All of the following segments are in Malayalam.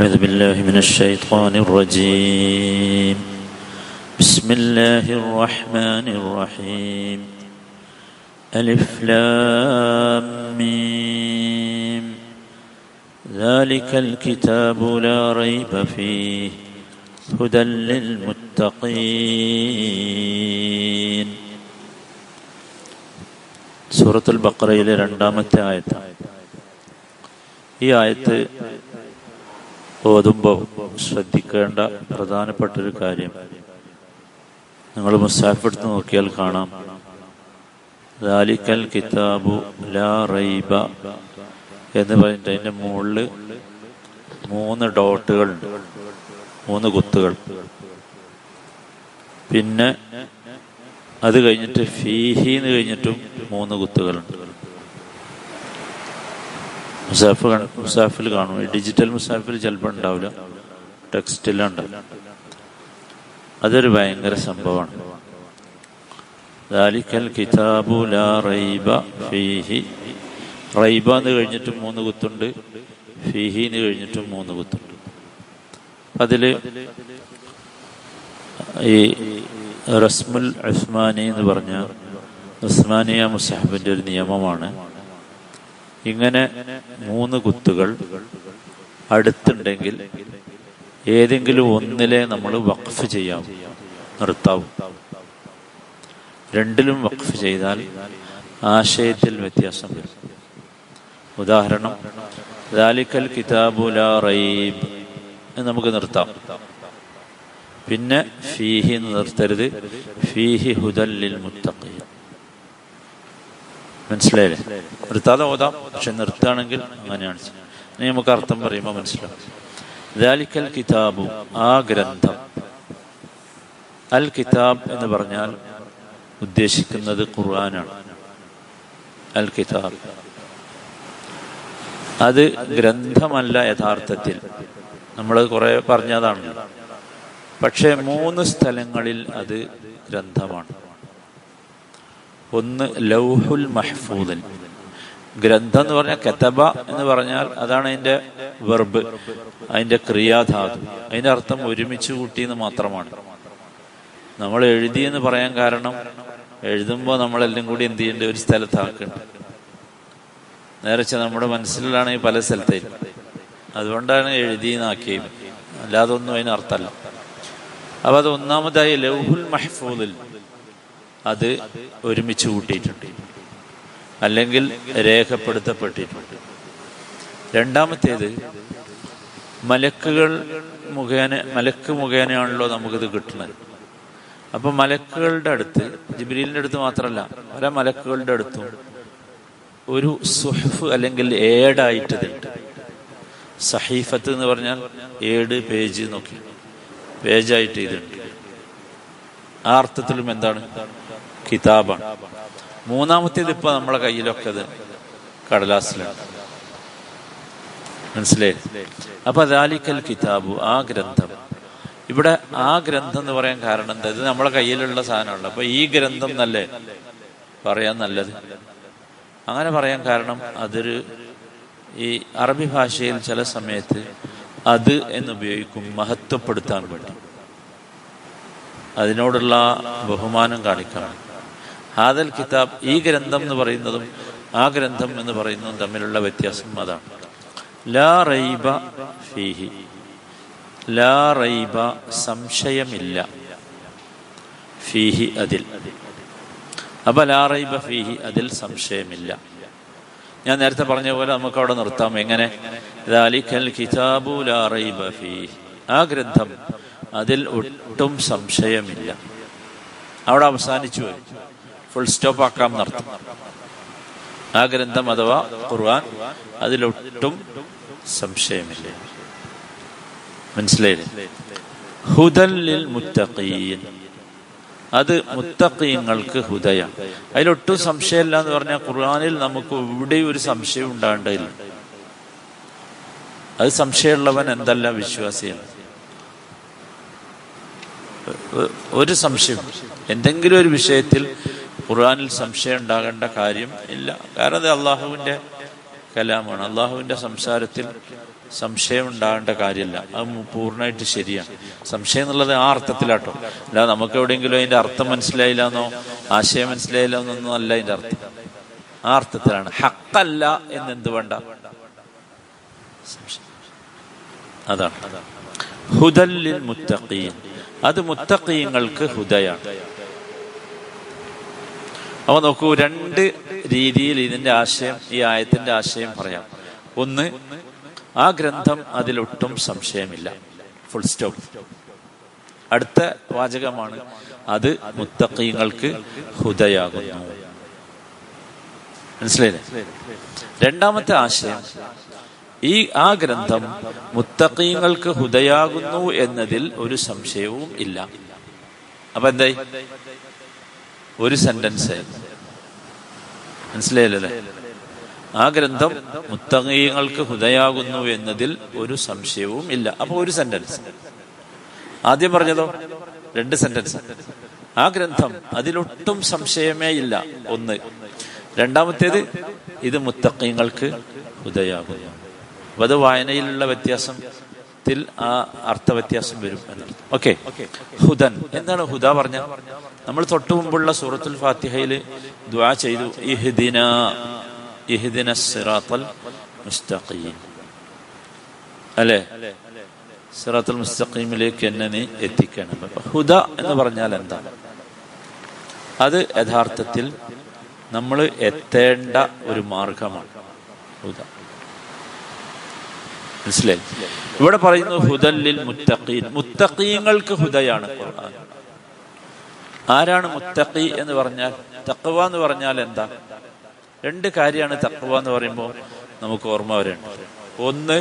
أعوذ بالله من الشيطان الرجيم بسم الله الرحمن الرحيم ألف لام ميم ذلك الكتاب لا ريب فيه هدى للمتقين سورة البقرة രണ്ടാമത്തെ ആയത്താണ്. ഈ ആയത്ത് ഓതുമ്പോൾ ശ്രദ്ധിക്കേണ്ട പ്രധാനപ്പെട്ടൊരു കാര്യം നിങ്ങൾ മുസ്ഹഫ് എടുത്ത് നോക്കിയാൽ കാണാം. ദാലിക്കൽ കിതാബു ലാ റൈബ എന്ന് പറഞ്ഞിട്ട് അതിൻ്റെ മുകളിൽ 3 ഡോട്ടുകളുണ്ട്, 3 കുത്തുകൾ. പിന്നെ അത് കഴിഞ്ഞിട്ട് ഫീഹിന്ന് കഴിഞ്ഞിട്ടും 3 കുത്തുകളുണ്ട്. മുസാഫിൽ കാണും, ഡിജിറ്റൽ മുസാഫിൽ ചിലപ്പോൾ ഉണ്ടാവില്ല, ടെക്സ്റ്റിലാണ് ഉണ്ടാവില്ല. അതൊരു ഭയങ്കര സംഭവമാണ്. ദാലിക്കൽ കിതാബു ലാ റൈബ ഫീഹി, റൈബന്ന് കഴിഞ്ഞിട്ടും 3 കുത്തുണ്ട്, ഫീഹിന്ന് കഴിഞ്ഞിട്ടും 3 കുത്തുണ്ട്. അതിൽ ഈ റസ്മുൽ ഉസ്മാനി എന്ന് പറഞ്ഞ ഉസ്മാനിയ മുസാഹിബിൻ്റെ ഒരു നിയമമാണ്, ഇങ്ങനെ 3 കുത്തുകൾ അടുത്തുണ്ടെങ്കിൽ ഏതെങ്കിലും ഒന്നിലെ നമ്മൾ വഖഫ് ചെയ്യാം, നിർത്താവും. രണ്ടിലും വഖഫ് ചെയ്താൽ ആശയത്തിൽ വ്യത്യാസം വരും. ഉദാഹരണം, ദാലിക്കൽ കിതാബു ലാ റൈബ് നമുക്ക് നിർത്താം, പിന്നെ ഫീഹി നിർത്തരുത്, ഫീഹി ഹുദൽ ലിൽ മുത്തഖീൻ. മനസ്സിലായില്ലേ? നിർത്താതെ ഓതാം, പക്ഷെ നിർത്താണെങ്കിൽ അങ്ങനെയാണ്. നമുക്ക് അർത്ഥം പറയുമ്പോൾ മനസ്സിലാവും. ദാലിക്കൽ കിതാബു, ആ ഗ്രന്ഥം. അൽ കിതാബ് എന്ന് പറഞ്ഞാൽ ഉദ്ദേശിക്കുന്നത് ഖുർആനാണ്. അൽ കിതാബ് അത് ഗ്രന്ഥമല്ല യഥാർത്ഥത്തിൽ, നമ്മളത് കുറെ പറഞ്ഞതാണ്. പക്ഷെ 3 സ്ഥലങ്ങളിൽ അത് ഗ്രന്ഥമാണ്. ഒന്ന് ലൗഹുൽ മഹ്ഫൂദിൽ. ഗ്രന്ഥം എന്ന് പറഞ്ഞാൽ കതബ എന്ന് പറഞ്ഞാൽ അതാണ് അതിൻ്റെ വെർബ്, അതിൻ്റെ ക്രിയാധാതു. അതിൻ്റെ അർത്ഥം ഒരുമിച്ച് കൂട്ടിയെന്ന് മാത്രമാണ്. നമ്മൾ എഴുതിയെന്ന് പറയാൻ കാരണം, എഴുതുമ്പോൾ നമ്മളെല്ലാം കൂടി എന്ത് ചെയ്യേണ്ട, ഒരു സ്ഥലത്താക്കുന്നുണ്ട്. നേരച്ച നമ്മുടെ മനസ്സിലാണെങ്കിൽ പല സ്ഥലത്തേക്കും, അതുകൊണ്ടാണ് എഴുതിയെന്നാക്കിയത്, അല്ലാതെ ഒന്നും അതിന് അർത്ഥമല്ല. അപ്പം അത് ഒന്നാമതായി ലൗഹുൽ മഹ്ഫൂദിൽ അത് ഒരുമിച്ച് കൂട്ടിയിട്ടുണ്ട്, അല്ലെങ്കിൽ രേഖപ്പെടുത്തപ്പെട്ടിട്ടുണ്ട്. രണ്ടാമത്തേത് മലക്ക് മുഖേനയാണല്ലോ നമുക്കിത് കിട്ടുന്നത്. അപ്പം മലക്കുകളുടെ അടുത്ത്, ജിബ്രീലിൻ്റെ അടുത്ത് മാത്രമല്ല, പല മലക്കുകളുടെ അടുത്തും ഒരു സുഹഫ് അല്ലെങ്കിൽ ഏടായിട്ട് ഇതുണ്ട്. സഹീഫത്ത് എന്ന് പറഞ്ഞാൽ ഏട്, പേജ് നോക്കി പേജായിട്ട് ഇതുണ്ട്. ആ അർത്ഥത്തിലും എന്താണ്, കിതാബാണ്. മൂന്നാമത്തേത് ഇപ്പം നമ്മളെ കയ്യിലൊക്കെ അത് കടലാസിലാണ്. മനസ്സിലായി? അപ്പം ദാലിക്കൽ കിതാബു, ആ ഗ്രന്ഥം. ഇവിടെ ആ ഗ്രന്ഥം എന്ന് പറയാൻ കാരണം എന്താ, ഇത് നമ്മളെ കയ്യിലുള്ള സാധനമുണ്ട്. അപ്പം ഈ ഗ്രന്ഥം എന്നല്ലേ പറയാൻ നല്ലത്. അങ്ങനെ പറയാൻ കാരണം അതൊരു, ഈ അറബി ഭാഷയിൽ ചില സമയത്ത് അത് എന്നുപയോഗിക്കും മഹത്വപ്പെടുത്താൻ വേണ്ടി, അതിനോടുള്ള ബഹുമാനം കാണിക്കണം. ഹാദൽ കിതാബ്, ഈ ഗ്രന്ഥം എന്ന് പറയുന്നതും ആ ഗ്രന്ഥം എന്ന് പറയുന്നതും തമ്മിലുള്ള വ്യത്യാസം അതാണ്. ലാ റൈബ ഫീഹി, ലാ റൈബ സംശയമില്ല, ഫീഹി അതിൽ. അപ്പം ലാ റൈബ ഫീഹി, അതിൽ സംശയമില്ല. ഞാൻ നേരത്തെ പറഞ്ഞ പോലെ നമുക്ക് അവിടെ നിർത്താം. എങ്ങനെ? ദാലിക്കൽ കിതാബു ലാ റൈബ ഫീഹി, ആ ഗ്രന്ഥം അതിൽ ഒട്ടും സംശയമില്ല. അവിടെ അവസാനിച്ചു, ഫുൾ സ്റ്റോപ്പ് ആക്കാം എന്നർത്ഥം. ആ ഗ്രന്ഥം അഥവാ ഖുർആൻ, അതിലൊട്ടും സംശയമില്ല. മനസ്സിലായില്ലേ? ഹുദൽ ലിൽ മുത്തഖീൻ, അത് മുത്തഖീങ്ങൾക്ക് ഹുദയാണ്. അതിലൊട്ടും സംശയമില്ല എന്ന് പറഞ്ഞാൽ ഖുർആനിൽ നമുക്ക് എവിടെയും ഒരു സംശയം ഉണ്ടാകേണ്ടതില്ല. അത് സംശയമുള്ളവൻ എന്തല്ല, വിശ്വാസിയാണ്. ഒരു സംശയം, എന്തെങ്കിലും ഒരു വിഷയത്തിൽ ഖുർആനിൽ സംശയം ഉണ്ടാകേണ്ട കാര്യം ഇല്ല. കാരണം അത് അള്ളാഹുവിൻ്റെ കലാമാണ്, അള്ളാഹുവിൻ്റെ സംസാരത്തിൽ സംശയം ഉണ്ടാകേണ്ട കാര്യമില്ല. അത് പൂർണ്ണമായിട്ട് ശരിയാണ്. സംശയം എന്നുള്ളത് ആ അർത്ഥത്തിലാട്ടോ, അല്ലാതെ നമുക്ക് എവിടെയെങ്കിലും അതിൻ്റെ അർത്ഥം മനസ്സിലായില്ല എന്നോ ആശയം മനസ്സിലായില്ല എന്നൊന്നും അല്ല അതിൻ്റെ അർത്ഥം. ആ അർത്ഥത്തിലാണ് ഹക്കല്ല എന്നെന്ത് വേണ്ട, അതാണ് ഹുദല്ലിൽ മുത്തഖീൻ. അത് മുത്തഖീങ്ങൾക്ക് ഹുദയാണ്. അപ്പൊ നോക്കൂ, രണ്ട് രീതിയിൽ ഇതിന്റെ ആശയം, ഈ ആയത്തിന്റെ ആശയം പറയാം. ഒന്ന്, ആ ഗ്രന്ഥം അതിലൊട്ടും സംശയമില്ല, ഫുൾ സ്റ്റോപ്പ്. അടുത്ത വാചകമാണ് അത് മുത്തഖീങ്ങൾക്ക് ഹുദയാകുന്നു. മനസ്സിലായില്ലേ? രണ്ടാമത്തെ ആശയം, ഈ ആ ഗ്രന്ഥം മുത്തഖീങ്ങൾക്ക് ഹുദയാകുന്നു എന്നതിൽ ഒരു സംശയവും ഇല്ല. അപ്പൊ എന്തായി? ഒരു സെന്റൻസ്. മനസ്സിലായില്ലേ? ആ ഗ്രന്ഥം മുത്തഖീങ്ങൾക്ക് ഹുദയാകുന്നു എന്നതിൽ ഒരു സംശയവും ഇല്ല. അപ്പൊ ഒരു സെന്റൻസ്. ആദ്യം പറഞ്ഞതോ രണ്ട് സെന്റൻസ്. ആ ഗ്രന്ഥം അതിലൊട്ടും സംശയമേ ഇല്ല, ഒന്ന്. രണ്ടാമത്തേത് ഇത് മുത്തഖീങ്ങൾക്ക് ഹുദയാകുന്നു. അപ്പൊ അത് വായനയിലുള്ള വ്യത്യാസത്തിൽ ആ അർത്ഥ വ്യത്യാസം വരും എന്നാണ്. ഓക്കെ, ഹുദൻ എന്താണ്? ഹുദ പറഞ്ഞ നമ്മൾ തൊട്ടു മുമ്പുള്ള സൂറത്തുൽ ഫാത്തിഹയിൽ ദുആ ചെയ്തു, ഇഹ്ദിന സിറാത്തൽ മുസ്തഖീം, അല്ലേ? സിറാത്തൽ മുസ്തഖീമിലേക്ക് എന്നെ നീ എത്തിക്കണം. ഹുദ എന്ന് പറഞ്ഞാൽ എന്താണ്? അത് യഥാർത്ഥത്തിൽ നമ്മൾ എത്തേണ്ട ഒരു മാർഗമാണ് ഹുദ. മനസ്സിലായി? ഇവിടെ പറയുന്നു ഹുദല്ലിൽ മുത്തഖീൻ, മുത്തഖീങ്ങൾക്ക് ഹുദയാണ്. ആരാണ് മുത്തഖി എന്ന് പറഞ്ഞാൽ? തഖ്വ എന്ന് പറഞ്ഞാൽ എന്താ? രണ്ട് കാര്യമാണ് തഖ്വ എന്ന് പറയുമ്പോൾ നമുക്ക് ഓർമ്മ വരേണ്ടത്. ഒന്ന്,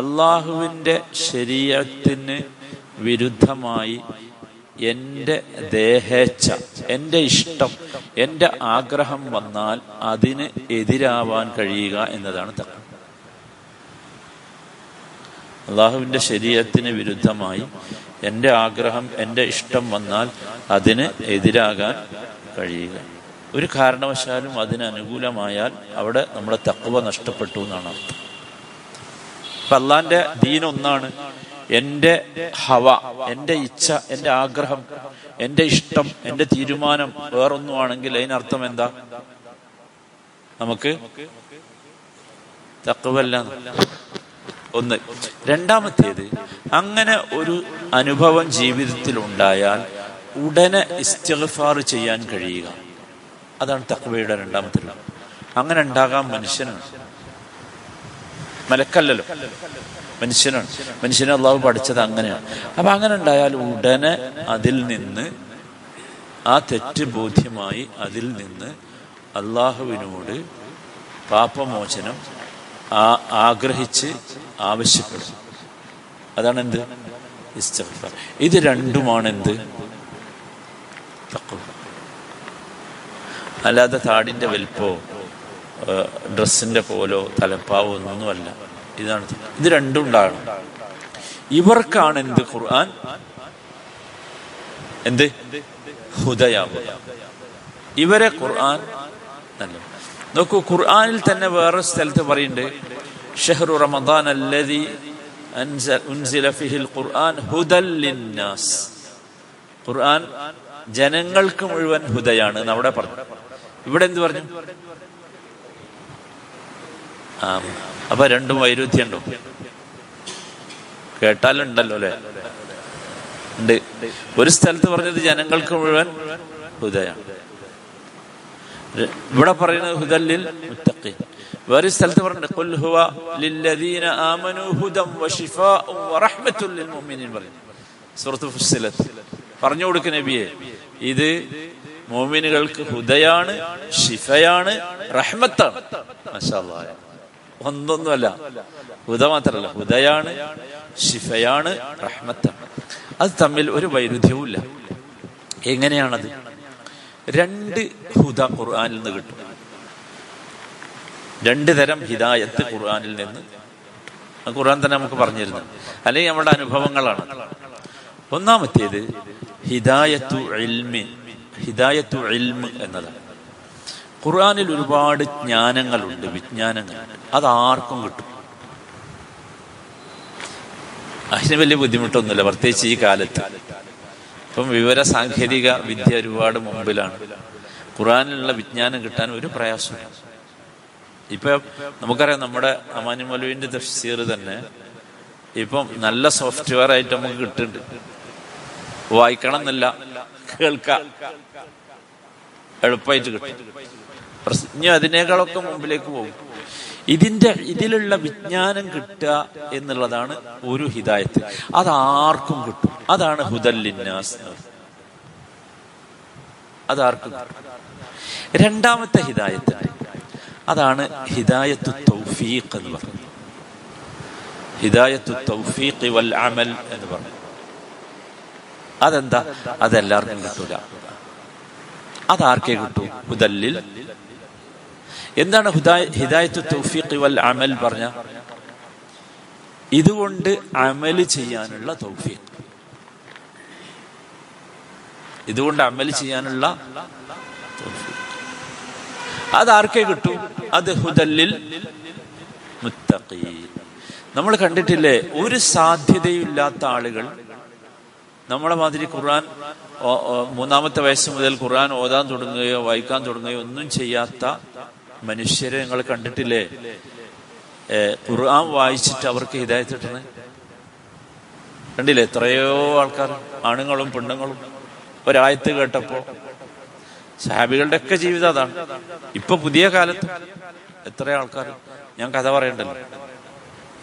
അള്ളാഹുവിൻ്റെ ശരീഅത്തിന് വിരുദ്ധമായി എൻ്റെ ദേഹേച്ഛ, എൻ്റെ ഇഷ്ടം, എൻ്റെ ആഗ്രഹം വന്നാൽ അതിന് എതിരാവാൻ കഴിയുക എന്നതാണ് തഖ്വ. അള്ളാഹുവിൻ്റെ ശരീഅത്തിന് വിരുദ്ധമായി എൻ്റെ ആഗ്രഹം, എൻ്റെ ഇഷ്ടം വന്നാൽ അതിന് എതിരാകാൻ കഴിയുക, ഒരു കാരണവശാലും അതിനനുകൂലമായാൽ അവിടെ നമ്മുടെ തഖ്വ നഷ്ടപ്പെട്ടു എന്നാണ് അർത്ഥം. അപ്പം അള്ളാഹിൻ്റെ ദീൻ ഒന്നാണ്. എൻ്റെ ഹവ, എൻ്റെ ഇച്ഛ, എൻ്റെ ആഗ്രഹം, എൻ്റെ ഇഷ്ടം, എൻ്റെ തീരുമാനം വേറൊന്നുമാണെങ്കിൽ അതിനർത്ഥം എന്താ? നമുക്ക് തഖ്വല്ല. ഒന്ന്. രണ്ടാമത്തേത്, അങ്ങനെ ഒരു അനുഭവം ജീവിതത്തിൽ ഉണ്ടായാൽ ഉടനെ ഇസ്തിഗ്ഫാർ ചെയ്യാൻ കഴിയുക, അതാണ് തഖ്വയുടെ രണ്ടാമത്തെ ഗുണം. അങ്ങനെ ഉണ്ടാകാൻ മനുഷ്യനാണ്, മലക്കല്ലല്ലോ, മനുഷ്യനാണ്. മനുഷ്യനെ അള്ളാഹു പഠിച്ചത് അങ്ങനെയാണ്. അപ്പൊ അങ്ങനെ ഉണ്ടായാൽ ഉടനെ അതിൽ നിന്ന് ആ തെറ്റ് ബോധ്യമായി അതിൽ നിന്ന് അള്ളാഹുവിനോട് പാപമോചനം ആഗ്രഹിച്ച് ആവശ്യപ്പെടും. അതാണ് എന്ത്? ഇസ്തിഗ്ഫാർ. ഇത് രണ്ടുമാണ് എന്ത്? തഖ്വ. അല്ലാതെ താടിൻ്റെ വലിപ്പോ ഡ്രസ്സിൻ്റെ പോലോ തലപ്പാവോ ഒന്നുമല്ല. ഇതാണ്, ഇത് രണ്ടും ഉണ്ടാകണം. ഇവർക്കാണ് എന്ത്? ഖുർആൻ എന്ത്? ഹുദയാവുക. ഇവരെ ഖുർആൻ നല്ല. നോക്കൂ, ഖുർആനിൽ തന്നെ വേറെ സ്ഥലത്ത് പറയുന്നുണ്ട്, ഷഹ്റു റമദാൻ അല്ലദീ ഉൻസില ഫീഹിൽ ഖുർആൻ ഹുദൽ ലിന്നാസ്. ഖുർആൻ ജനങ്ങൾക്ക് മുഴുവൻ ഹുദയാണ് എന്നവിടെ പറഞ്ഞു. ഇവിടെ എന്ത് പറഞ്ഞു? ആ, അപ്പൊ രണ്ടും വൈരുദ്ധ്യമുണ്ടോ? കേട്ടാലുണ്ടല്ലോ അല്ലെ? ഉണ്ട്. ഒരു സ്ഥലത്ത് പറഞ്ഞത് ജനങ്ങൾക്ക് മുഴുവൻ ഹുദയാണ്, ഇവിടെ പറയുന്നത് ഹുദല്ലിൽ മുത്തഖീൻ. വേറെ സ്ഥലത്ത് പറഞ്ഞിട്ട് ഖുൽ ഹുവ ലില്ലദീന ആമനൂ ഹുദം വശിഫാഉ വറഹ്മത്തുൽ ലിൽ മുഅ്മിനീൻ പറഞ്ഞു. സൂറത്തുൽ ഫുസ്സിലത്ത് പറഞ്ഞു കൊടുക്ക നബിയെ, ഇത് മോമിനുകൾക്ക് ഹുദയാണ്, ഷിഫയാണ്, റഹ്മത്താണ്. മാഷാ അല്ലാഹ്, ഒന്നൊന്നുമല്ല, ഹുദ മാത്രമല്ല, ഹുദയാണ്, ഷിഫയാണ്, റഹ്മത്താണ്. അത് തമ്മിൽ ഒരു വൈരുദ്ധ്യവും ഇല്ല. എങ്ങനെയാണത്? രണ്ട് ഹുദ ഖുർആനിൽ നിന്ന് കിട്ടും, രണ്ട് തരം ഹിദായത്ത് ഖുർആനിൽ നിന്ന്. ഖുർആൻ തന്നെ നമുക്ക് പറഞ്ഞിരുന്നു, അല്ലെങ്കിൽ നമ്മുടെ അനുഭവങ്ങളാണ്. ഒന്നാമത്തേത് ഹിദായത്തു ഇൽമിൻ, ഹിദായത്തു ഇൽമ എന്നതാണ്. ഖുർആനിൽ ഒരുപാട് ജ്ഞാനങ്ങളുണ്ട്, വിജ്ഞാനങ്ങൾ. അത് ആർക്കും കിട്ടും. അതിന് വലിയ ബുദ്ധിമുട്ടൊന്നുമില്ല, പ്രത്യേകിച്ച് ഈ കാലത്ത്. ഇപ്പം വിവര സാങ്കേതിക വിദ്യ ഒരുപാട് മുമ്പിലാണ്. ഖുറാനിലുള്ള വിജ്ഞാനം കിട്ടാൻ ഒരു പ്രയാസമില്ല. ഇപ്പം നമുക്കറിയാം, നമ്മുടെ അമാനി മൗലവിൻ്റെ തഫ്സീർ തന്നെ ഇപ്പം നല്ല സോഫ്റ്റ്വെയർ ആയിട്ട് നമുക്ക് കിട്ടുന്നുണ്ട്. വായിക്കണം എന്നല്ല, കേൾക്കാം, എളുപ്പമായിട്ട് കിട്ടും. പ്രശ്നം അതിനേക്കാളൊക്കെ മുമ്പിലേക്ക് പോകും. ഇതിലുള്ള വിജ്ഞാനം കിട്ടുക എന്നുള്ളതാണ് ഒരു ഹിദായത്ത്. അതാർക്കും കിട്ടും. അതാണ് ഹുദൽ ലിന്നാസ്. അതാർക്കും കിട്ടും. രണ്ടാമത്തെ ഹിദായത്ത്, അതാണ് ഹിദായത്തു തൗഫീഖ് എന്ന് പറഞ്ഞത്. ഹിദായത്തു തൗഫീഖ് വൽ അമൽ എന്ന് പറഞ്ഞു. അതെന്താ? അതെല്ലാവർക്കും കിട്ടൂല. അതാർക്കേ കിട്ടൂ? ഹുദല്ലിൽ. എന്താണ് ഹിദായത്തു തൗഫീഖ് വൽ അമൽ പറഞ്ഞ? ഇതുകൊണ്ട് അമൽ ചെയ്യാനുള്ള തൗഫീഖ്, ഇതുകൊണ്ട് അമൽ ചെയ്യാനുള്ള തൗഫീഖ് അതാർക്കേ കിട്ടൂ? അത് ഹുദല്ലിൽ മുത്തഖീൻ. നമ്മൾ കണ്ടിട്ടില്ലേ, ഒരു സാധ്യതയില്ലാത്ത ആളുകൾ നമ്മളെ മാതിരി ഖുർആൻ മൂന്നാമത്തെ വയസ്സ് മുതൽ ഖുർആൻ ഓതാൻ തുടങ്ങുകയോ വായിക്കാൻ തുടങ്ങുകയോ ഒന്നും ചെയ്യാത്ത മനുഷ്യരെ നിങ്ങൾ കണ്ടിട്ടില്ലേ? ഖുർആൻ വായിച്ചിട്ട് അവർക്ക് ഹിദായത്ത് കിട്ടണേ കണ്ടില്ലേ? എത്രയോ ആൾക്കാർ, ആണുങ്ങളും പെണ്ണുങ്ങളും, ഒരായത്ത് കേട്ടപ്പോൾ സഹാബികളുടെ ഒക്കെ ജീവിതം അതാണ്. ഇപ്പൊ പുതിയ കാലത്ത് എത്ര ആൾക്കാർ, ഞാൻ കഥ പറയണ്ടല്ലോ,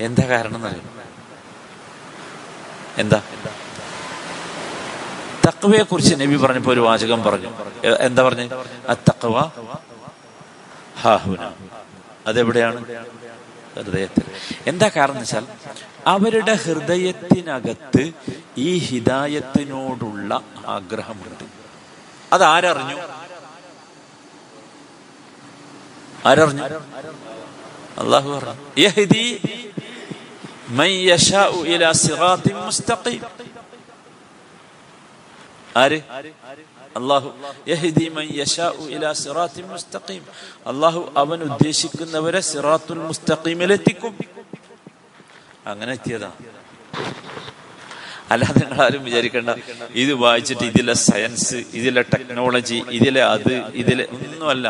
എന്താ കാരണം എന്നറിയാം? എന്താ? തഖ്വയെ കുറിച്ച് നബി പറഞ്ഞപ്പോ ഒരു വാചകം പറഞ്ഞു. എന്താ പറഞ്ഞു? അത്തഖ്വ ഹാഹുന. അതെവിടെയാണ്? ഹൃദയത്തിൽ. എന്താ കാരണം വെച്ചാൽ അവരുടെ ഹൃദയത്തിനകത്ത് ഈ ഹിദായത്തിനോടുള്ള ആഗ്രഹമുണ്ട്. അതാരറിഞ്ഞു? ആരറിഞ്ഞു? അള്ളാഹു പറഞ്ഞു യഹ്ദി മൻ യശാഉ ഇലാ സിറാത്തിൻ മുസ്തഖീം. ആര്? അല്ലാഹു യഹ്ദി മൻ യശാഉ ഇലാ സിറാത്തിൻ മുസ്തഖീം. അല്ലാഹു അവൻ ഉദ്ദേശിക്കുന്നവരെ സിറാത്തുൽ മുസ്തഖീമിലെത്തിക്കും. അങ്ങനെ എത്തിയതാ. അല്ലാതെ നിങ്ങൾ ആരും വിചാരിക്കണ്ട, ഇത് വായിച്ചിട്ട് ഇതിലെ സയൻസ്, ഇതിലെ ടെക്നോളജി, ഇതിലെ അത്, ഇതിലെ ഒന്നുമല്ല.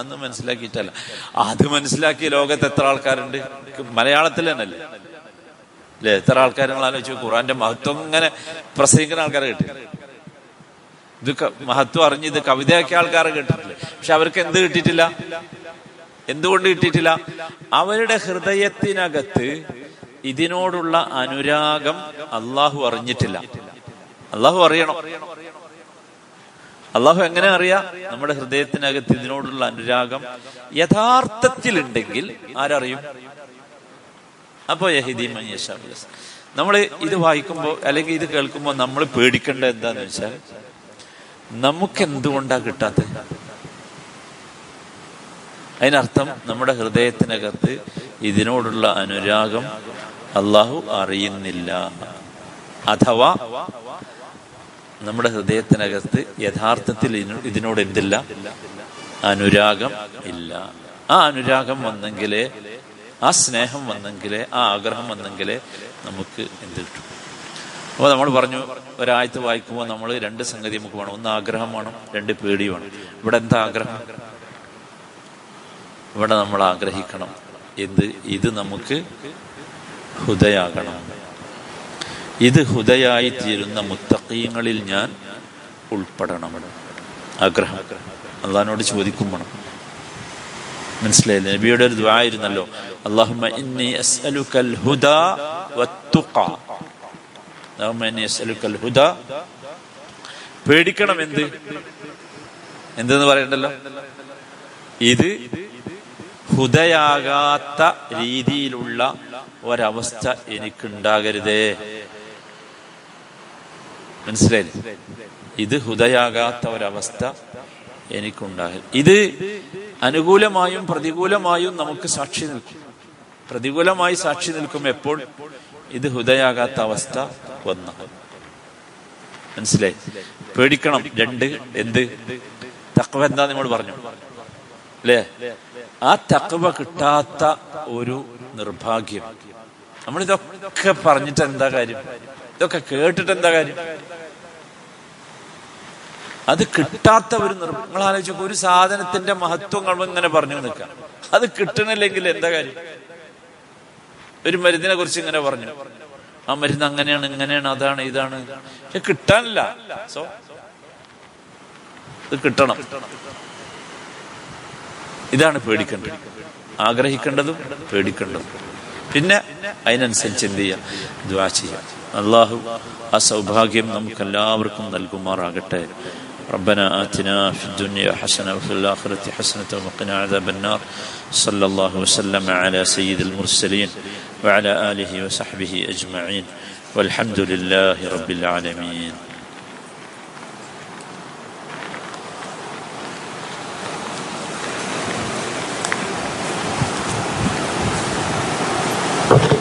അന്ന് മനസ്സിലാക്കിയിട്ടല്ല. അത് മനസ്സിലാക്കിയ ലോകത്ത് എത്ര ആൾക്കാരുണ്ട്? മലയാളത്തിൽ തന്നെയല്ലേ അല്ലേ? എത്ര ആൾക്കാർ നിങ്ങൾ ആലോചിച്ചു? ഖുറാന്റെ മഹത്വം ഇങ്ങനെ പ്രസംഗിക്കുന്ന ആൾക്കാരെ കിട്ടി. ഇത് മഹത്വം അറിഞ്ഞ് ഇത് കവിതയാക്കിയ ആൾക്കാരെ കിട്ടിയിട്ടില്ല. പക്ഷെ അവർക്ക് എന്ത് കിട്ടിയിട്ടില്ല? എന്തുകൊണ്ട് കിട്ടിയിട്ടില്ല? അവരുടെ ഹൃദയത്തിനകത്ത് ഇതിനോടുള്ള അനുരാഗം അള്ളാഹു അറിഞ്ഞിട്ടില്ല. അള്ളാഹു അറിയണം. അള്ളാഹു എങ്ങനെ അറിയാം? നമ്മുടെ ഹൃദയത്തിനകത്ത് ഇതിനോടുള്ള അനുരാഗം യഥാർത്ഥത്തിലുണ്ടെങ്കിൽ ആരറിയും? അപ്പൊ യഹീദി മനിയഷ. നമ്മൾ ഇത് വായിക്കുമ്പോൾ അല്ലെങ്കിൽ ഇത് കേൾക്കുമ്പോൾ നമ്മൾ പേടിക്കേണ്ടത് എന്താന്ന് വെച്ചാൽ, നമുക്ക് എന്തുകൊണ്ടാണ് കിട്ടാത്തത്? അതിനർത്ഥം നമ്മുടെ ഹൃദയത്തിനകത്ത് ഇതിനോടുള്ള അനുരാഗം അള്ളാഹു അറിയുന്നില്ല, അഥവാ നമ്മുടെ ഹൃദയത്തിനകത്ത് യഥാർത്ഥത്തിൽ ഇതിനോട് എന്തില്ല? അനുരാഗം ഇല്ല. ആ അനുരാഗം വന്നെങ്കിലേ, ആ സ്നേഹം വന്നെങ്കിലേ, ആ ആഗ്രഹം വന്നെങ്കിലേ നമുക്ക് എന്ത് കിട്ടും? അപ്പോൾ നമ്മൾ പറഞ്ഞു, ഒരായത്ത് വായിക്കുമ്പോൾ നമ്മൾ രണ്ട് സംഗതി നമുക്ക് വേണം. ഒന്ന് ആഗ്രഹം വേണം, രണ്ട് പേടി വേണം. ഇവിടെ എന്താ ആഗ്രഹം? ഇവിടെ നമ്മൾ ആഗ്രഹിക്കണം എന്ത്? ഇത് നമുക്ക് ഹുദയാകണം. ഇത് ഹുദയായി തീരുന്ന മുത്തഖീങ്ങളിൽ ഞാൻ ഉൾപ്പെടണം. ആഗ്രഹം അള്ളാഹിനോട് ചോദിക്കും വേണം. മനസ്സിലായില്ലേ? നബിയുടെ ഒരു ദുആയിരുന്നല്ലോ, അല്ലാഹുമ്മ ഇന്നി അസ്അലുക്കൽ ഹുദാ വത്തുഖാ. അല്ലാഹുമ്മ ഇന്നി അസ്അലുക്കൽ ഹുദാ. പേടിക്കണം എന്ത്? എന്തെന്ന് പറയണ്ടല്ലോ, ഇത് ഹുദയാകാത്ത രീതിയിലുള്ള ഒരവസ്ഥ എനിക്കുണ്ടാകരുതേ. മനസ്സിലായില്ലേ? ഇത് ഹുദയാകാത്ത ഒരവസ്ഥ എനിക്കുണ്ടാകരുത്. ഇത് അനുകൂലമായും പ്രതികൂലമായും നമുക്ക് സാക്ഷി നിൽക്കും. പ്രതികൂലമായി സാക്ഷി നിൽക്കും എപ്പോൾ? ഇത് ഹുദയാകാത്ത അവസ്ഥ വന്നാൽ. മനസ്സിലായി? പേടിക്കണം. രണ്ട്, എന്ത്? തഖ്വ എന്താ നമ്മൾ പറഞ്ഞു അല്ലേ? ആ തഖ്വ കിട്ടാത്ത ഒരു നിർഭാഗ്യം, നമ്മളിതൊക്കെ പറഞ്ഞിട്ട് എന്താ കാര്യം, ഇതൊക്കെ കേട്ടിട്ട് എന്താ കാര്യം? അത് കിട്ടാത്ത ഒരു നിർമ്മം. നിങ്ങൾ ആലോചിച്ചോക്ക്, ഒരു സാധനത്തിന്റെ മഹത്വം നമ്മൾ ഇങ്ങനെ പറഞ്ഞു നിൽക്കാം, അത് കിട്ടണില്ലെങ്കിൽ എന്താ കാര്യം? ഒരു മരുന്നിനെ കുറിച്ച് ഇങ്ങനെ പറഞ്ഞു, ആ മരുന്ന് അങ്ങനെയാണ്, ഇങ്ങനെയാണ്, അതാണ്, ഇതാണ്, പക്ഷെ കിട്ടാനില്ല. സോ ഇത് കിട്ടണം. ഇതാണ് പേടിക്കേണ്ടത്, ആഗ്രഹിക്കേണ്ടതും പേടിക്കേണ്ടതും. പിന്നെ അതിനനുസരിച്ച് എന്ത് ചെയ്യാം? ദുആ ചെയ്യാം. അല്ലാഹു ആ സൗഭാഗ്യം നമുക്കെല്ലാവർക്കും നൽകുമാറാകട്ടെ. ربنا آتنا في الدنيا حسنة وفي الآخرة حسنة وقنا عذاب النار. صلى الله وسلم على سيد المرسلين وعلى آله وصحبه أجمعين والحمد لله رب العالمين.